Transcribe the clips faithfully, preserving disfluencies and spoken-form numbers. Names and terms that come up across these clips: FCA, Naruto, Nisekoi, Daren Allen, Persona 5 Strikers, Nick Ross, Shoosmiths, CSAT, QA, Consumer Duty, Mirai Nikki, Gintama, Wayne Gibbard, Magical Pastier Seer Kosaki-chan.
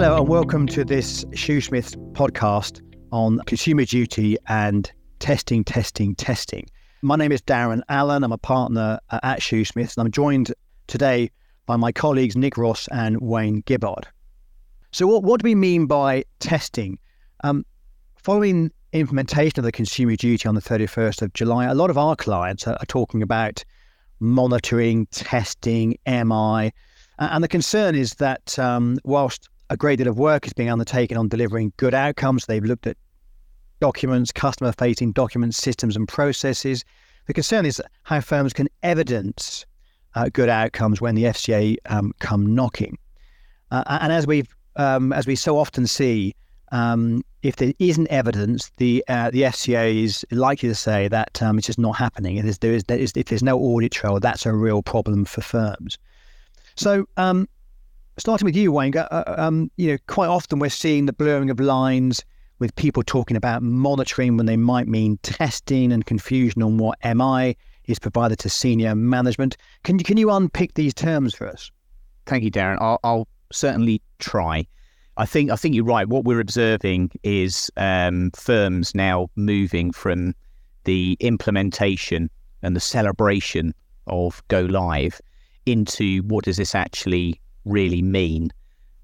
Hello and welcome to this Shoosmiths podcast on consumer duty and testing, testing, testing. My name is Daren Allen. I'm a partner at Shoosmiths and I'm joined today by my colleagues Nick Ross and Wayne Gibbard. So what, what do we mean by testing? Um, following implementation of the consumer duty on the thirty-first of July, a lot of our clients are, are talking about monitoring, testing, M I, and the concern is that um, whilst a great deal of work is being undertaken on delivering good outcomes, they've looked at documents, customer-facing documents, systems and processes, the concern is how firms can evidence uh, good outcomes when the F C A um, come knocking. Uh, and as we've um, as we so often see, um, if there isn't evidence, the uh, the F C A is likely to say that um, it's just not happening. If there's, there is, there is, if there's no audit trail, that's a real problem for firms. So, um, starting with you, Wayne, uh, um, you know, quite often we're seeing the blurring of lines with people talking about monitoring when they might mean testing, and confusion on what M I is provided to senior management. Can you can you unpick these terms for us? Thank you, Darren. I'll, I'll certainly try. I think I think you're right. What we're observing is um, firms now moving from the implementation and the celebration of go live into what does this actually really mean,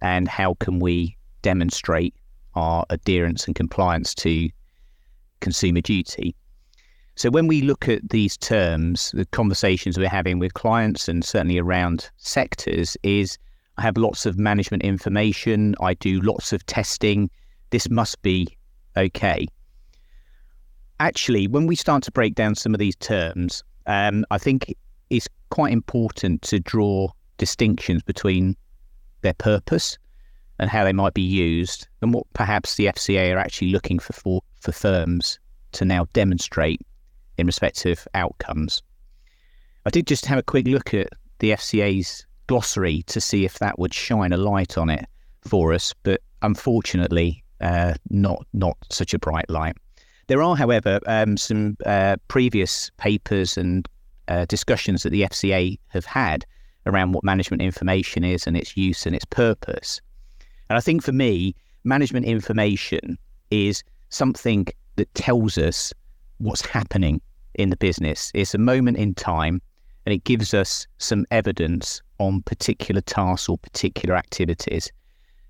and how can we demonstrate our adherence and compliance to consumer duty. So when we look at these terms, the conversations we're having with clients and certainly around sectors is, I have lots of management information, I do lots of testing, this must be okay. Actually, when we start to break down some of these terms, um, I think it's quite important to draw distinctions between their purpose and how they might be used, and what perhaps the F C A are actually looking for for, for firms to now demonstrate in respective outcomes. I did just have a quick look at the F C A's glossary to see if that would shine a light on it for us, but unfortunately uh, not not such a bright light. There are, however, um, some uh, previous papers and Uh, discussions that the F C A have had around what management information is and its use and its purpose. And I think for me, management information is something that tells us what's happening in the business. It's a moment in time, and it gives us some evidence on particular tasks or particular activities.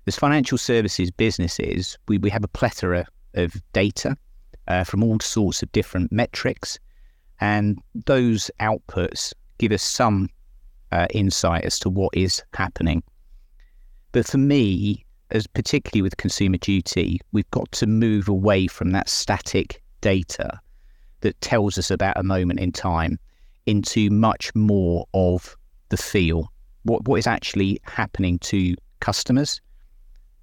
As financial services businesses, we, we have a plethora of data uh, from all sorts of different metrics, and those outputs give us some uh, insight as to what is happening. But for me, as particularly with consumer duty, we've got to move away from that static data that tells us about a moment in time into much more of the feel. What what is actually happening to customers?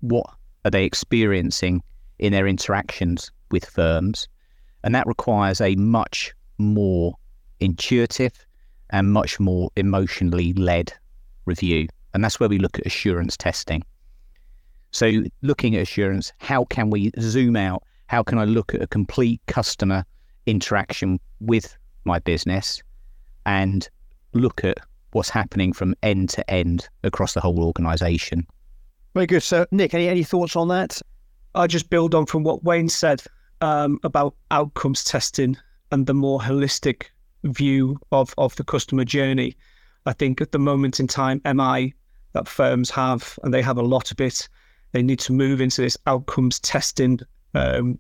What are they experiencing in their interactions with firms? And that requires a much more intuitive and much more emotionally led review. And that's where we look at assurance testing. So looking at assurance, how can we zoom out? How can I look at a complete customer interaction with my business and look at what's happening from end to end across the whole organisation? Very good. So Nick, any, any thoughts on that? I'll just build on from what Wayne said um, about outcomes testing and the more holistic view of, of the customer journey. I think at the moment in time, M I that firms have, and they have a lot of it, they need to move into this outcomes testing um,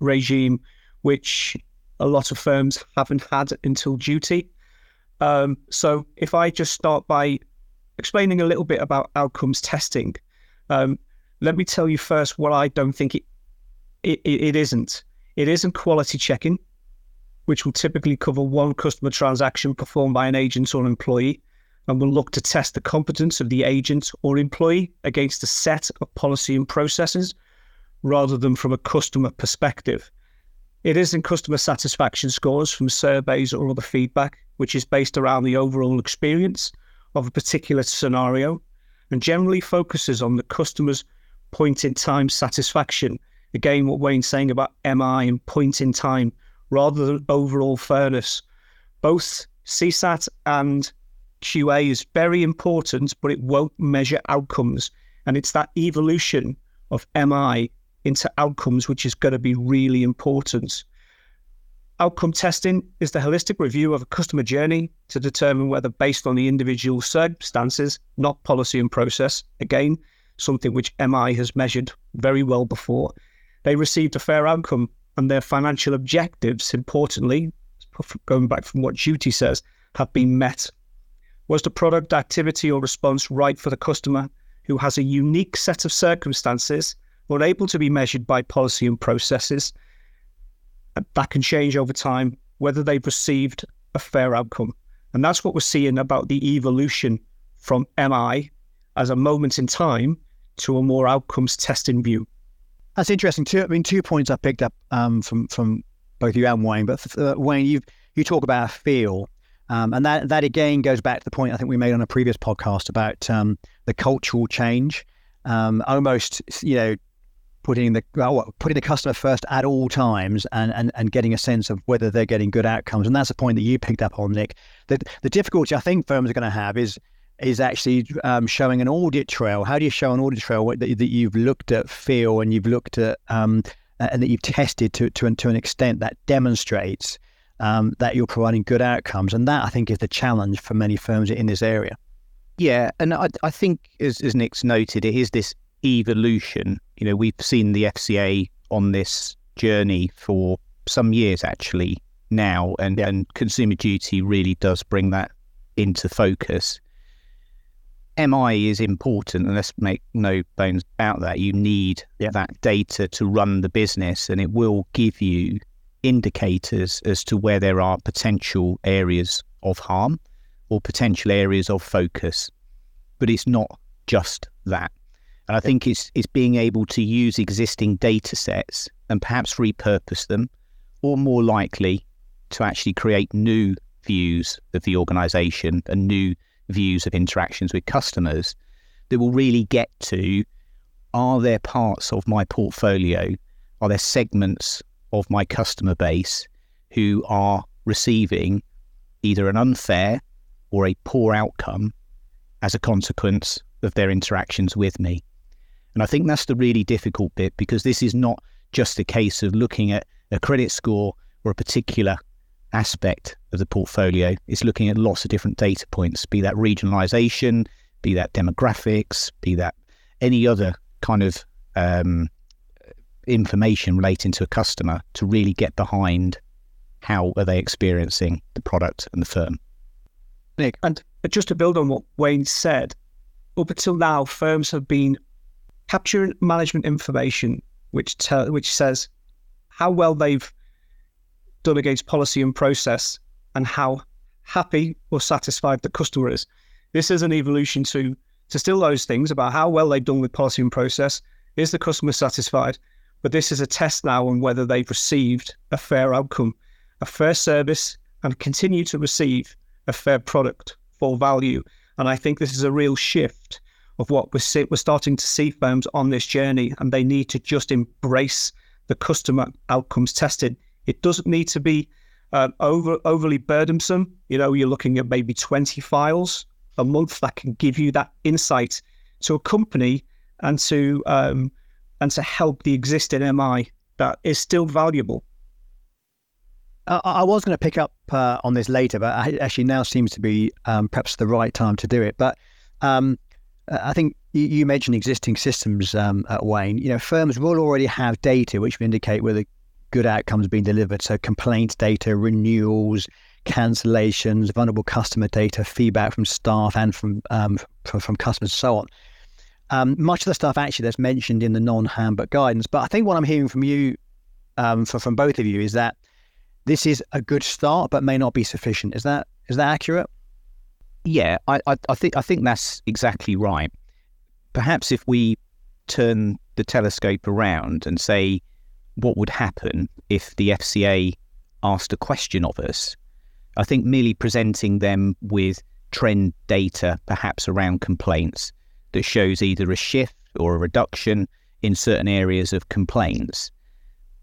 regime, which a lot of firms haven't had until duty. Um, so if I just start by explaining a little bit about outcomes testing, um, let me tell you first what I don't think it, it, it isn't. It isn't quality checking, which will typically cover one customer transaction performed by an agent or employee, and will look to test the competence of the agent or employee against a set of policy and processes, rather than from a customer perspective. It isn't customer satisfaction scores from surveys or other feedback, which is based around the overall experience of a particular scenario, and generally focuses on the customer's point-in-time satisfaction. Again, what Wayne's saying about M I and point-in-time rather than overall fairness. Both C SAT and Q A is very important, but it won't measure outcomes. And it's that evolution of M I into outcomes, which is going to be really important. Outcome testing is the holistic review of a customer journey to determine whether, based on the individual circumstances, not policy and process, again, something which M I has measured very well before, they received a fair outcome and their financial objectives, importantly, going back from what duty says, have been met. Was the product, activity or response right for the customer who has a unique set of circumstances unable to be measured by policy and processes? That can change over time, whether they've received a fair outcome. And that's what we're seeing about the evolution from M I as a moment in time to a more outcomes testing view. That's interesting too. I mean, two points I picked up um, from, from both you and Wayne, but uh, Wayne, you you talk about a feel. Um, and that, that again goes back to the point I think we made on a previous podcast about um, the cultural change, um, almost, you know, putting the well, putting the customer first at all times and, and, and getting a sense of whether they're getting good outcomes. And that's the point that you picked up on, Nick. The, the difficulty I think firms are going to have is is actually um, showing an audit trail. How do you show an audit trail that, that you've looked at feel and you've looked at um, and that you've tested to, to, to an extent that demonstrates Um, that you're providing good outcomes? And that, I think, is the challenge for many firms in this area. Yeah, and I, I think, as, as Nick's noted, it is this evolution. You know, we've seen the F C A on this journey for some years, actually, now, and, yeah. and Consumer Duty really does bring that into focus. M I is important, and let's make no bones about that. You need yeah. that data to run the business, and it will give you indicators as to where there are potential areas of harm or potential areas of focus. But it's not just that. And I think it's it's being able to use existing data sets and perhaps repurpose them, or more likely to actually create new views of the organization and new views of interactions with customers that will really get to, are there parts of my portfolio, are there segments of my customer base who are receiving either an unfair or a poor outcome as a consequence of their interactions with me. And I think that's the really difficult bit, because this is not just a case of looking at a credit score or a particular aspect of the portfolio. It's looking at lots of different data points, be that regionalization, be that demographics, be that any other kind of um, information relating to a customer to really get behind how are they experiencing the product and the firm. Nick, and just to build on what Wayne said, up until now, firms have been capturing management information, which te- which says how well they've done against policy and process and how happy or satisfied the customer is. This is an evolution to to still those things about how well they've done with policy and process. Is the customer satisfied? But this is a test now on whether they've received a fair outcome, a fair service, and continue to receive a fair product for value. And I think this is a real shift of what we're, see- we're starting to see firms on this journey, and they need to just embrace the customer outcomes testing. It doesn't need to be um, over overly burdensome. You know, you're looking at maybe twenty files a month that can give you that insight to a company and to... Um, and to help the existing M I that is still valuable. I, I was going to pick up uh, on this later, but it actually now seems to be um, perhaps the right time to do it. But um, I think you, you mentioned existing systems, um, at Wayne. You know, firms will already have data which will indicate whether good outcomes are being delivered. So complaints data, renewals, cancellations, vulnerable customer data, feedback from staff and from um, from, from customers, and so on. Um, much of the stuff actually that's mentioned in the non-handbook guidance. But I think what I'm hearing from you, um, for, from both of you, is that this is a good start, but may not be sufficient. Is that is that accurate? Yeah, I, I, I think I think that's exactly right. Perhaps if we turn the telescope around and say, what would happen if the F C A asked a question of us? I think merely presenting them with trend data, perhaps around complaints, that shows either a shift or a reduction in certain areas of complaints,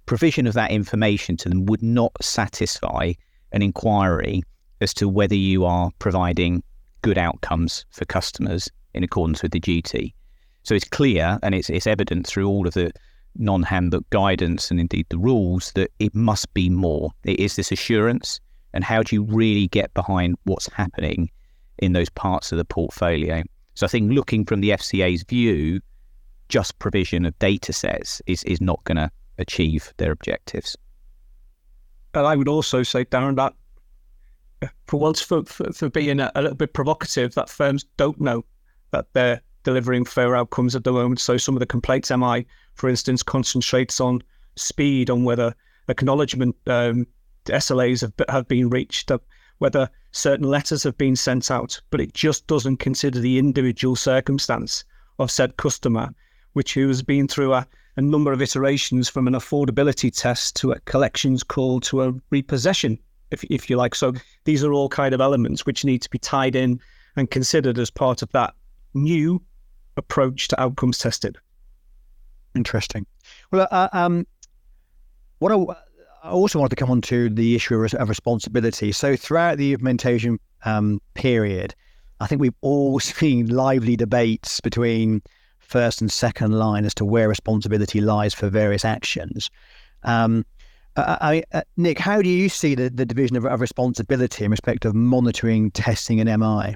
provision of that information to them would not satisfy an inquiry as to whether you are providing good outcomes for customers in accordance with the duty. So it's clear and it's it's evident through all of the non-handbook guidance and indeed the rules that it must be more. It is this assurance, and how do you really get behind what's happening in those parts of the portfolio? So I think looking from the F C A's view, just provision of data sets is, is not going to achieve their objectives. And I would also say, Daren, that for once, for, for, for being a, a little bit provocative, that firms don't know that they're delivering fair outcomes at the moment. So some of the complaints M I, for instance, concentrates on speed, on whether acknowledgement um, S L As have, have been reached, whether certain letters have been sent out, but it just doesn't consider the individual circumstance of said customer, which has been through a, a number of iterations, from an affordability test to a collections call to a repossession, if if you like. So these are all kind of elements which need to be tied in and considered as part of that new approach to outcomes tested. Interesting. Well, uh, um, what I, I also wanted to come on to the issue of responsibility. So throughout the implementation um, period, I think we've all seen lively debates between first and second line as to where responsibility lies for various actions. Um, I, I, Nick, how do you see the, the division of, of responsibility in respect of monitoring, testing and M I?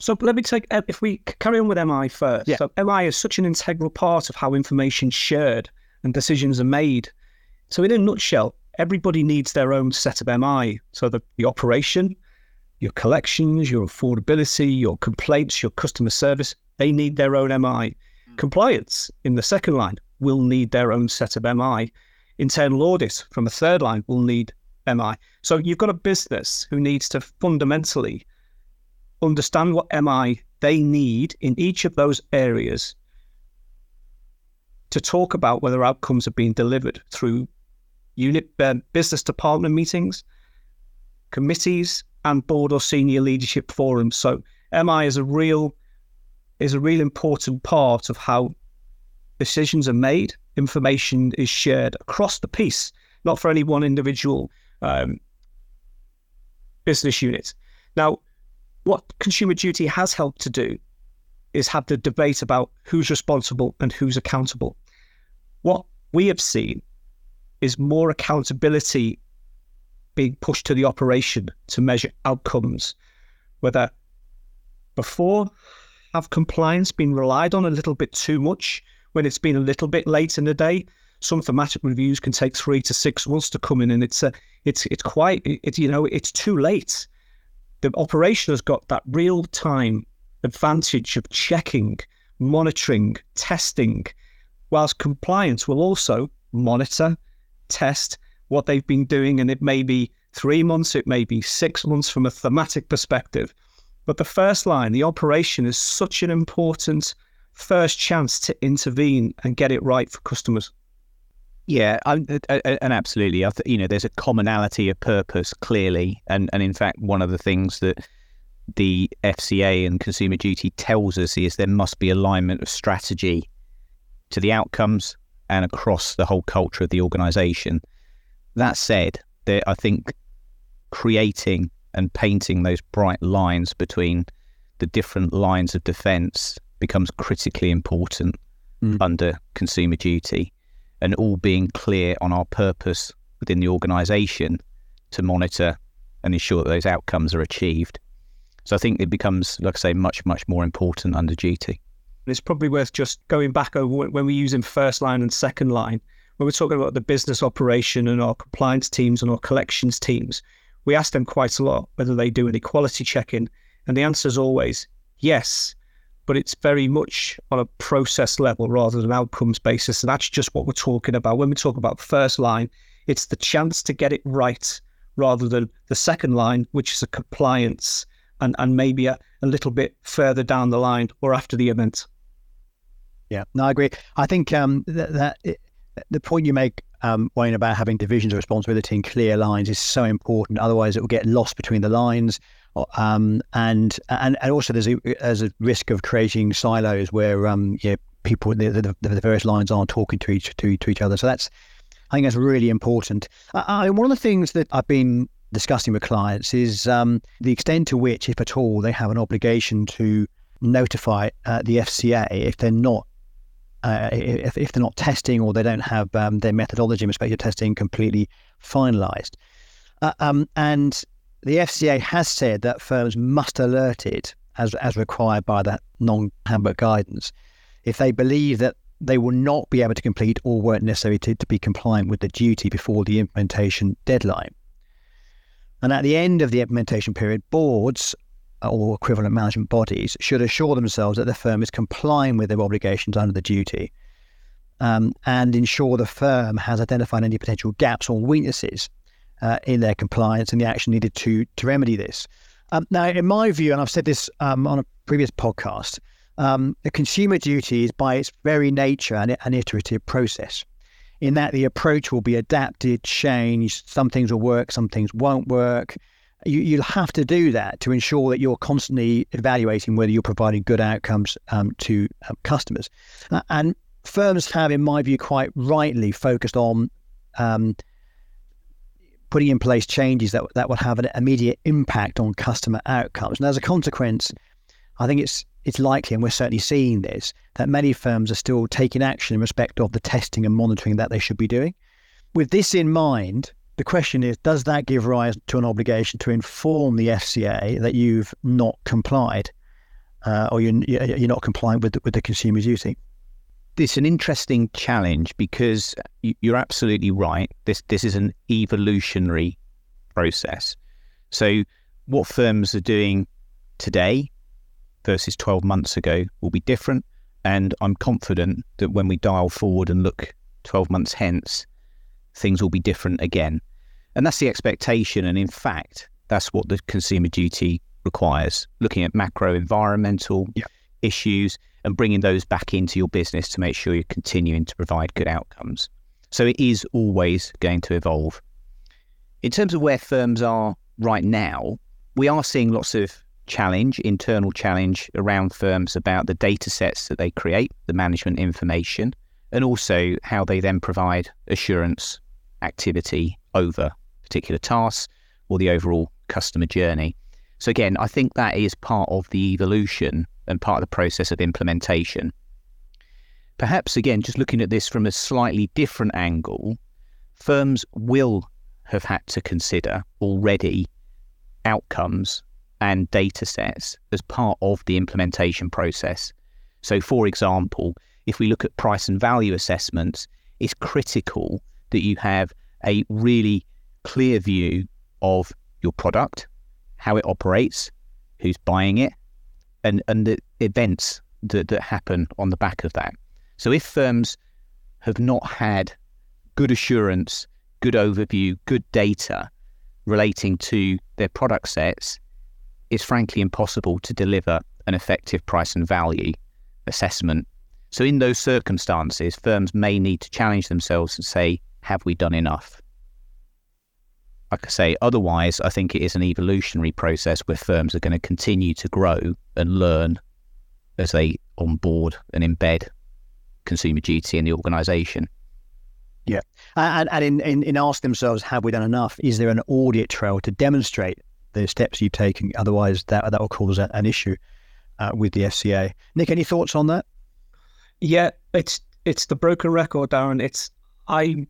So let me take, if we carry on with M I first. Yeah. So M I is such an integral part of how information is shared and decisions are made. So in a nutshell, everybody needs their own set of M I. So the, the operation, your collections, your affordability, your complaints, your customer service, they need their own M I. Compliance in the second line will need their own set of M I. Internal audit from a third line will need M I. So you've got a business who needs to fundamentally understand what M I they need in each of those areas to talk about whether outcomes are being delivered through unit uh, business department meetings, committees, and board or senior leadership forums. So M I is a real is a real important part of how decisions are made. Information is shared across the piece, not for any one individual um, business unit. Now, what Consumer Duty has helped to do is have the debate about who's responsible and who's accountable. What we have seen is more accountability being pushed to the operation to measure outcomes, whether before have compliance been relied on a little bit too much when it's been a little bit late in the day. Some thematic reviews can take three to six months to come in, and it's a, it's it's quite it's you know it's too late. The operation has got that real-time advantage of checking, monitoring, testing, whilst compliance will also monitor, test what they've been doing, and it may be three months, it may be six months from a thematic perspective. But the first line, the operation, is such an important first chance to intervene and get it right for customers. Yeah, I, I, and absolutely. I th- you know, there's a commonality of purpose, clearly. And, and in fact, one of the things that the F C A and Consumer Duty tells us is there must be alignment of strategy to the outcomes and across the whole culture of the organisation. That said, there, I think creating and painting those bright lines between the different lines of defence becomes critically important mm. under Consumer Duty. And all being clear on our purpose within the organisation to monitor and ensure that those outcomes are achieved. So I think it becomes, like I say, much, much more important under duty. It's probably worth just going back over when we're using first line and second line, when we're talking about the business operation and our compliance teams and our collections teams, we ask them quite a lot whether they do an equality check-in. And the answer is always yes. But it's very much on a process level rather than an outcomes basis. And that's just what we're talking about. When we talk about first line, it's the chance to get it right rather than the second line, which is a compliance and, and maybe a, a little bit further down the line or after the event. Yeah, no, I agree. I think um, that, that it, the point you make, um, Wayne, about having divisions of responsibility and clear lines is so important. Otherwise, it will get lost between the lines. Um, and, and and also there's a, there's a risk of creating silos where um yeah people the, the, the various lines aren't talking to each to, to each other. So that's I think that's really important. I, I, one of the things that I've been discussing with clients is um the extent to which, if at all, they have an obligation to notify uh, the F C A if they're not uh, if, if they're not testing, or they don't have um, their methodology in respect to testing completely finalised. Uh, um, and the F C A has said that firms must alert it as as required by that non-handbook guidance if they believe that they will not be able to complete or weren't necessary to, to be compliant with the duty before the implementation deadline. And at the end of the implementation period, boards or equivalent management bodies should assure themselves that the firm is complying with their obligations under the duty, um, and ensure the firm has identified any potential gaps or weaknesses uh, in their compliance and the action needed to to remedy this. Um, now, in my view, and I've said this um, on a previous podcast, um, the Consumer Duty is by its very nature an, an iterative process, in that the approach will be adapted, changed. Some things will work, some things won't work. You, you'll have to do that to ensure that you're constantly evaluating whether you're providing good outcomes um, to uh, customers. Uh, and firms have, in my view, quite rightly focused on um, putting in place changes that, that will have an immediate impact on customer outcomes. And as a consequence, I think it's it's likely, and we're certainly seeing this, that many firms are still taking action in respect of the testing and monitoring that they should be doing. With this in mind, the question is, does that give rise to an obligation to inform the F C A that you've not complied uh, or you're, you're not compliant with the, with the Consumer Duty? It's an interesting challenge, because you're absolutely right. This this is an evolutionary process. So what firms are doing today versus twelve months ago will be different. And I'm confident that when we dial forward and look twelve months hence, things will be different again. And that's the expectation. And in fact, that's what the Consumer Duty requires, looking at macro environmental yeah. issues and bringing those back into your business to make sure you're continuing to provide good outcomes. So it is always going to evolve. In terms of where firms are right now, we are seeing lots of challenge, internal challenge around firms about the data sets that they create, the management information, and also how they then provide assurance activity over particular tasks or the overall customer journey. So again, I think that is part of the evolution and part of the process of implementation. Perhaps again, just looking at this from a slightly different angle, firms will have had to consider already outcomes and data sets as part of the implementation process. So for example, if we look at price and value assessments, it's critical that you have a really clear view of your product, how it operates, who's buying it, and, and the events that, that happen on the back of that. So if firms have not had good assurance, good overview, good data relating to their product sets, it's frankly impossible to deliver an effective price and value assessment. So in those circumstances, firms may need to challenge themselves and say, have we done enough? Like I say, otherwise, I think it is an evolutionary process where firms are going to continue to grow and learn as they onboard and embed Consumer Duty in the organisation. Yeah. And, and in, in, in asking themselves, have we done enough? Is there an audit trail to demonstrate the steps you've taken? Otherwise, that, that will cause a, an issue uh, with the F C A. Nick, any thoughts on that? Yeah, it's it's the broken record, Darren. It's I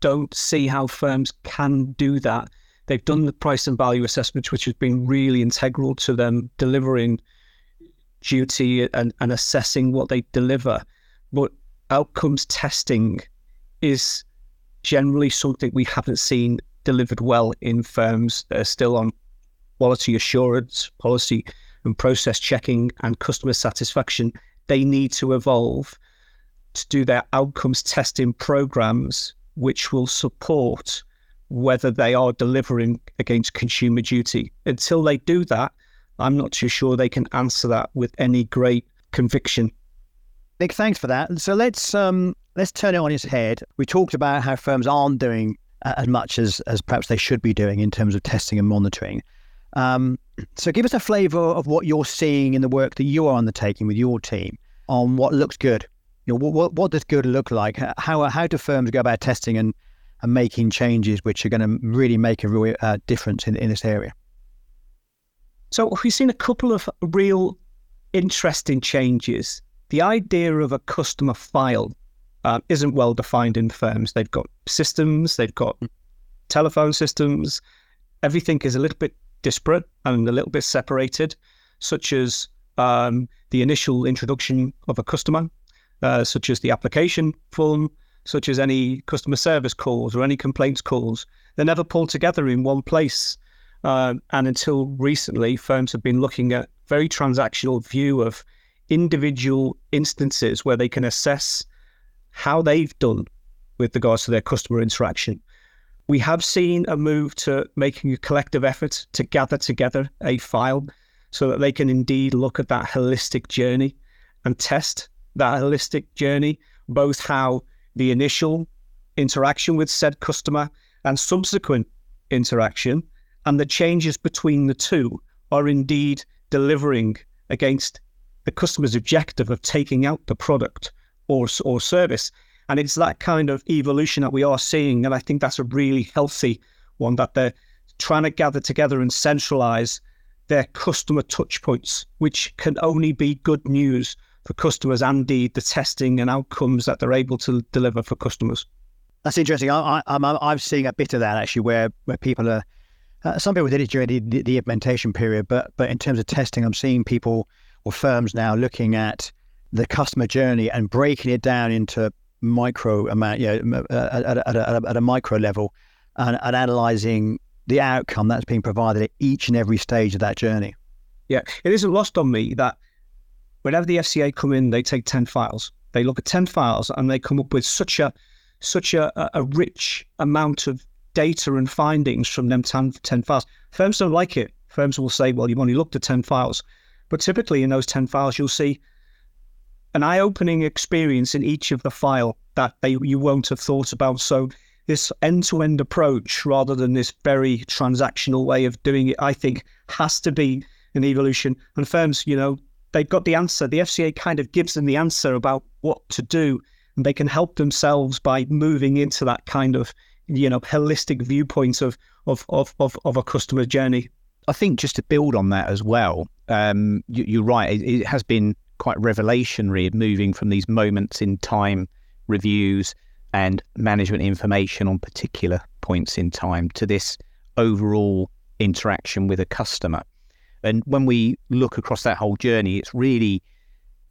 don't see how firms can do that. They've done the price and value assessment, which has been really integral to them delivering duty and, and assessing what they deliver. But outcomes testing is generally something we haven't seen delivered well in firms that are still on quality assurance, policy and process checking and customer satisfaction. They need to evolve to do their outcomes testing programs, which will support whether they are delivering against Consumer Duty. Until they do that, I'm not too sure they can answer that with any great conviction. Nick, thanks for that. So let's um, let's turn it on its head. We talked about how firms aren't doing as much as, as perhaps they should be doing in terms of testing and monitoring. Um, so give us a flavour of what you're seeing in the work that you are undertaking with your team on what looks good. You know, what, what, what does good look like? How how do firms go about testing and, and making changes which are going to really make a real uh, difference in, in this area? So we've seen a couple of real interesting changes. The idea of a customer file um, isn't well defined in firms. They've got systems, they've got telephone systems. Everything is a little bit disparate and a little bit separated, such as um, the initial introduction of a customer, uh, such as the application form, such as any customer service calls or any complaints calls. They're never pulled together in one place. Um, and until recently, firms have been looking at very transactional view of individual instances where they can assess how they've done with regards to their customer interaction. We have seen a move to making a collective effort to gather together a file so that they can indeed look at that holistic journey and test that holistic journey, both how the initial interaction with said customer and subsequent interaction and the changes between the two are indeed delivering against the customer's objective of taking out the product or or service. And it's that kind of evolution that we are seeing. And I think that's a really healthy one, that they're trying to gather together and centralize their customer touch points, which can only be good news for customers and indeed the testing and outcomes that they're able to deliver for customers. That's interesting. I, I, I'm, I'm seeing a bit of that actually, where, where people are, uh, some people did it during the, the implementation period, but, but in terms of testing, I'm seeing people or firms now looking at the customer journey and breaking it down into micro amount, you know, at, at, at, a, at a micro level, and, and analysing the outcome that's being provided at each and every stage of that journey. Yeah, it isn't lost on me that whenever the F C A come in, they take ten files. They look at ten files and they come up with such a such a, a rich amount of data and findings from them ten, ten files. Firms don't like it. Firms will say, well, you've only looked at ten files. But typically in those ten files, you'll see an eye-opening experience in each of the file that they you won't have thought about. So this end-to-end approach, rather than this very transactional way of doing it, I think has to be an evolution. And firms, you know, they've got the answer. The F C A kind of gives them the answer about what to do, and they can help themselves by moving into that kind of, you know, holistic viewpoint of of of of, of a customer journey. I think just to build on that as well, um, you, you're right. It, it has been quite revelationary, moving from these moments in time reviews and management information on particular points in time to this overall interaction with a customer. And when we look across that whole journey, it's really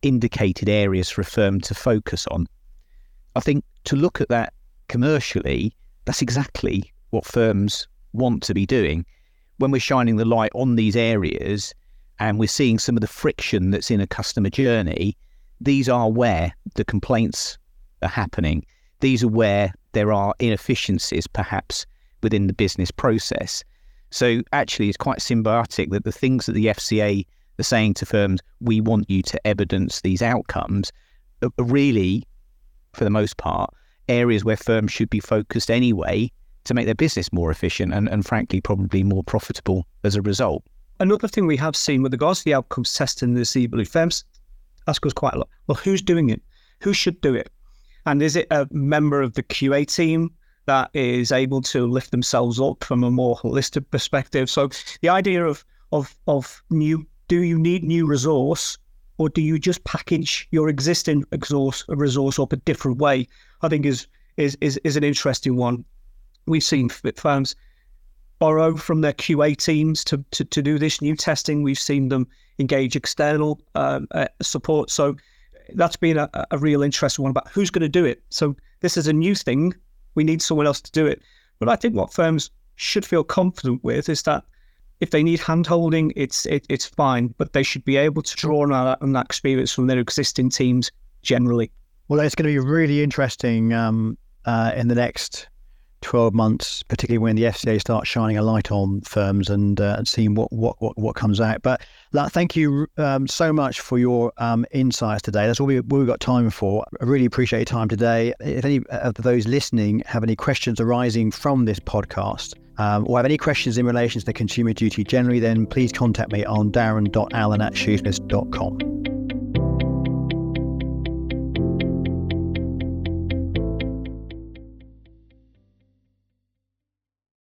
indicated areas for a firm to focus on. I think to look at that commercially, that's exactly what firms want to be doing. When we're shining the light on these areas, and we're seeing some of the friction that's in a customer journey, these are where the complaints are happening. These are where there are inefficiencies, perhaps, within the business process. So actually, it's quite symbiotic that the things that the F C A are saying to firms, we want you to evidence these outcomes, are really, for the most part, areas where firms should be focused anyway to make their business more efficient and, and frankly, probably more profitable as a result. Another thing we have seen with regards to the outcomes testing this evolution, firms ask us quite a lot, well, who's doing it? Who should do it? And is it a member of the Q A team that is able to lift themselves up from a more holistic perspective? So the idea of of of new, do you need new resource, or do you just package your existing resource resource up a different way, I think is is is, is an interesting one. We've seen firms borrow from their Q A teams to, to, to do this new testing. We've seen them engage external um, uh, support. So that's been a, a real interesting one about who's going to do it. So this is a new thing. We need someone else to do it. But I think what firms should feel confident with is that if they need hand-holding, it's, it, it's fine, but they should be able to draw on that, on that experience from their existing teams generally. Well, it's going to be really interesting um, uh, in the next twelve months, particularly when the F C A starts shining a light on firms and, uh, and seeing what, what, what, what comes out. But thank you um, so much for your um, insights today. That's all, we, all we've got time for. I really appreciate your time today. If any of those listening have any questions arising from this podcast, um, or have any questions in relation to the Consumer Duty generally, then please contact me on darren dot allen at shoosmiths dot com.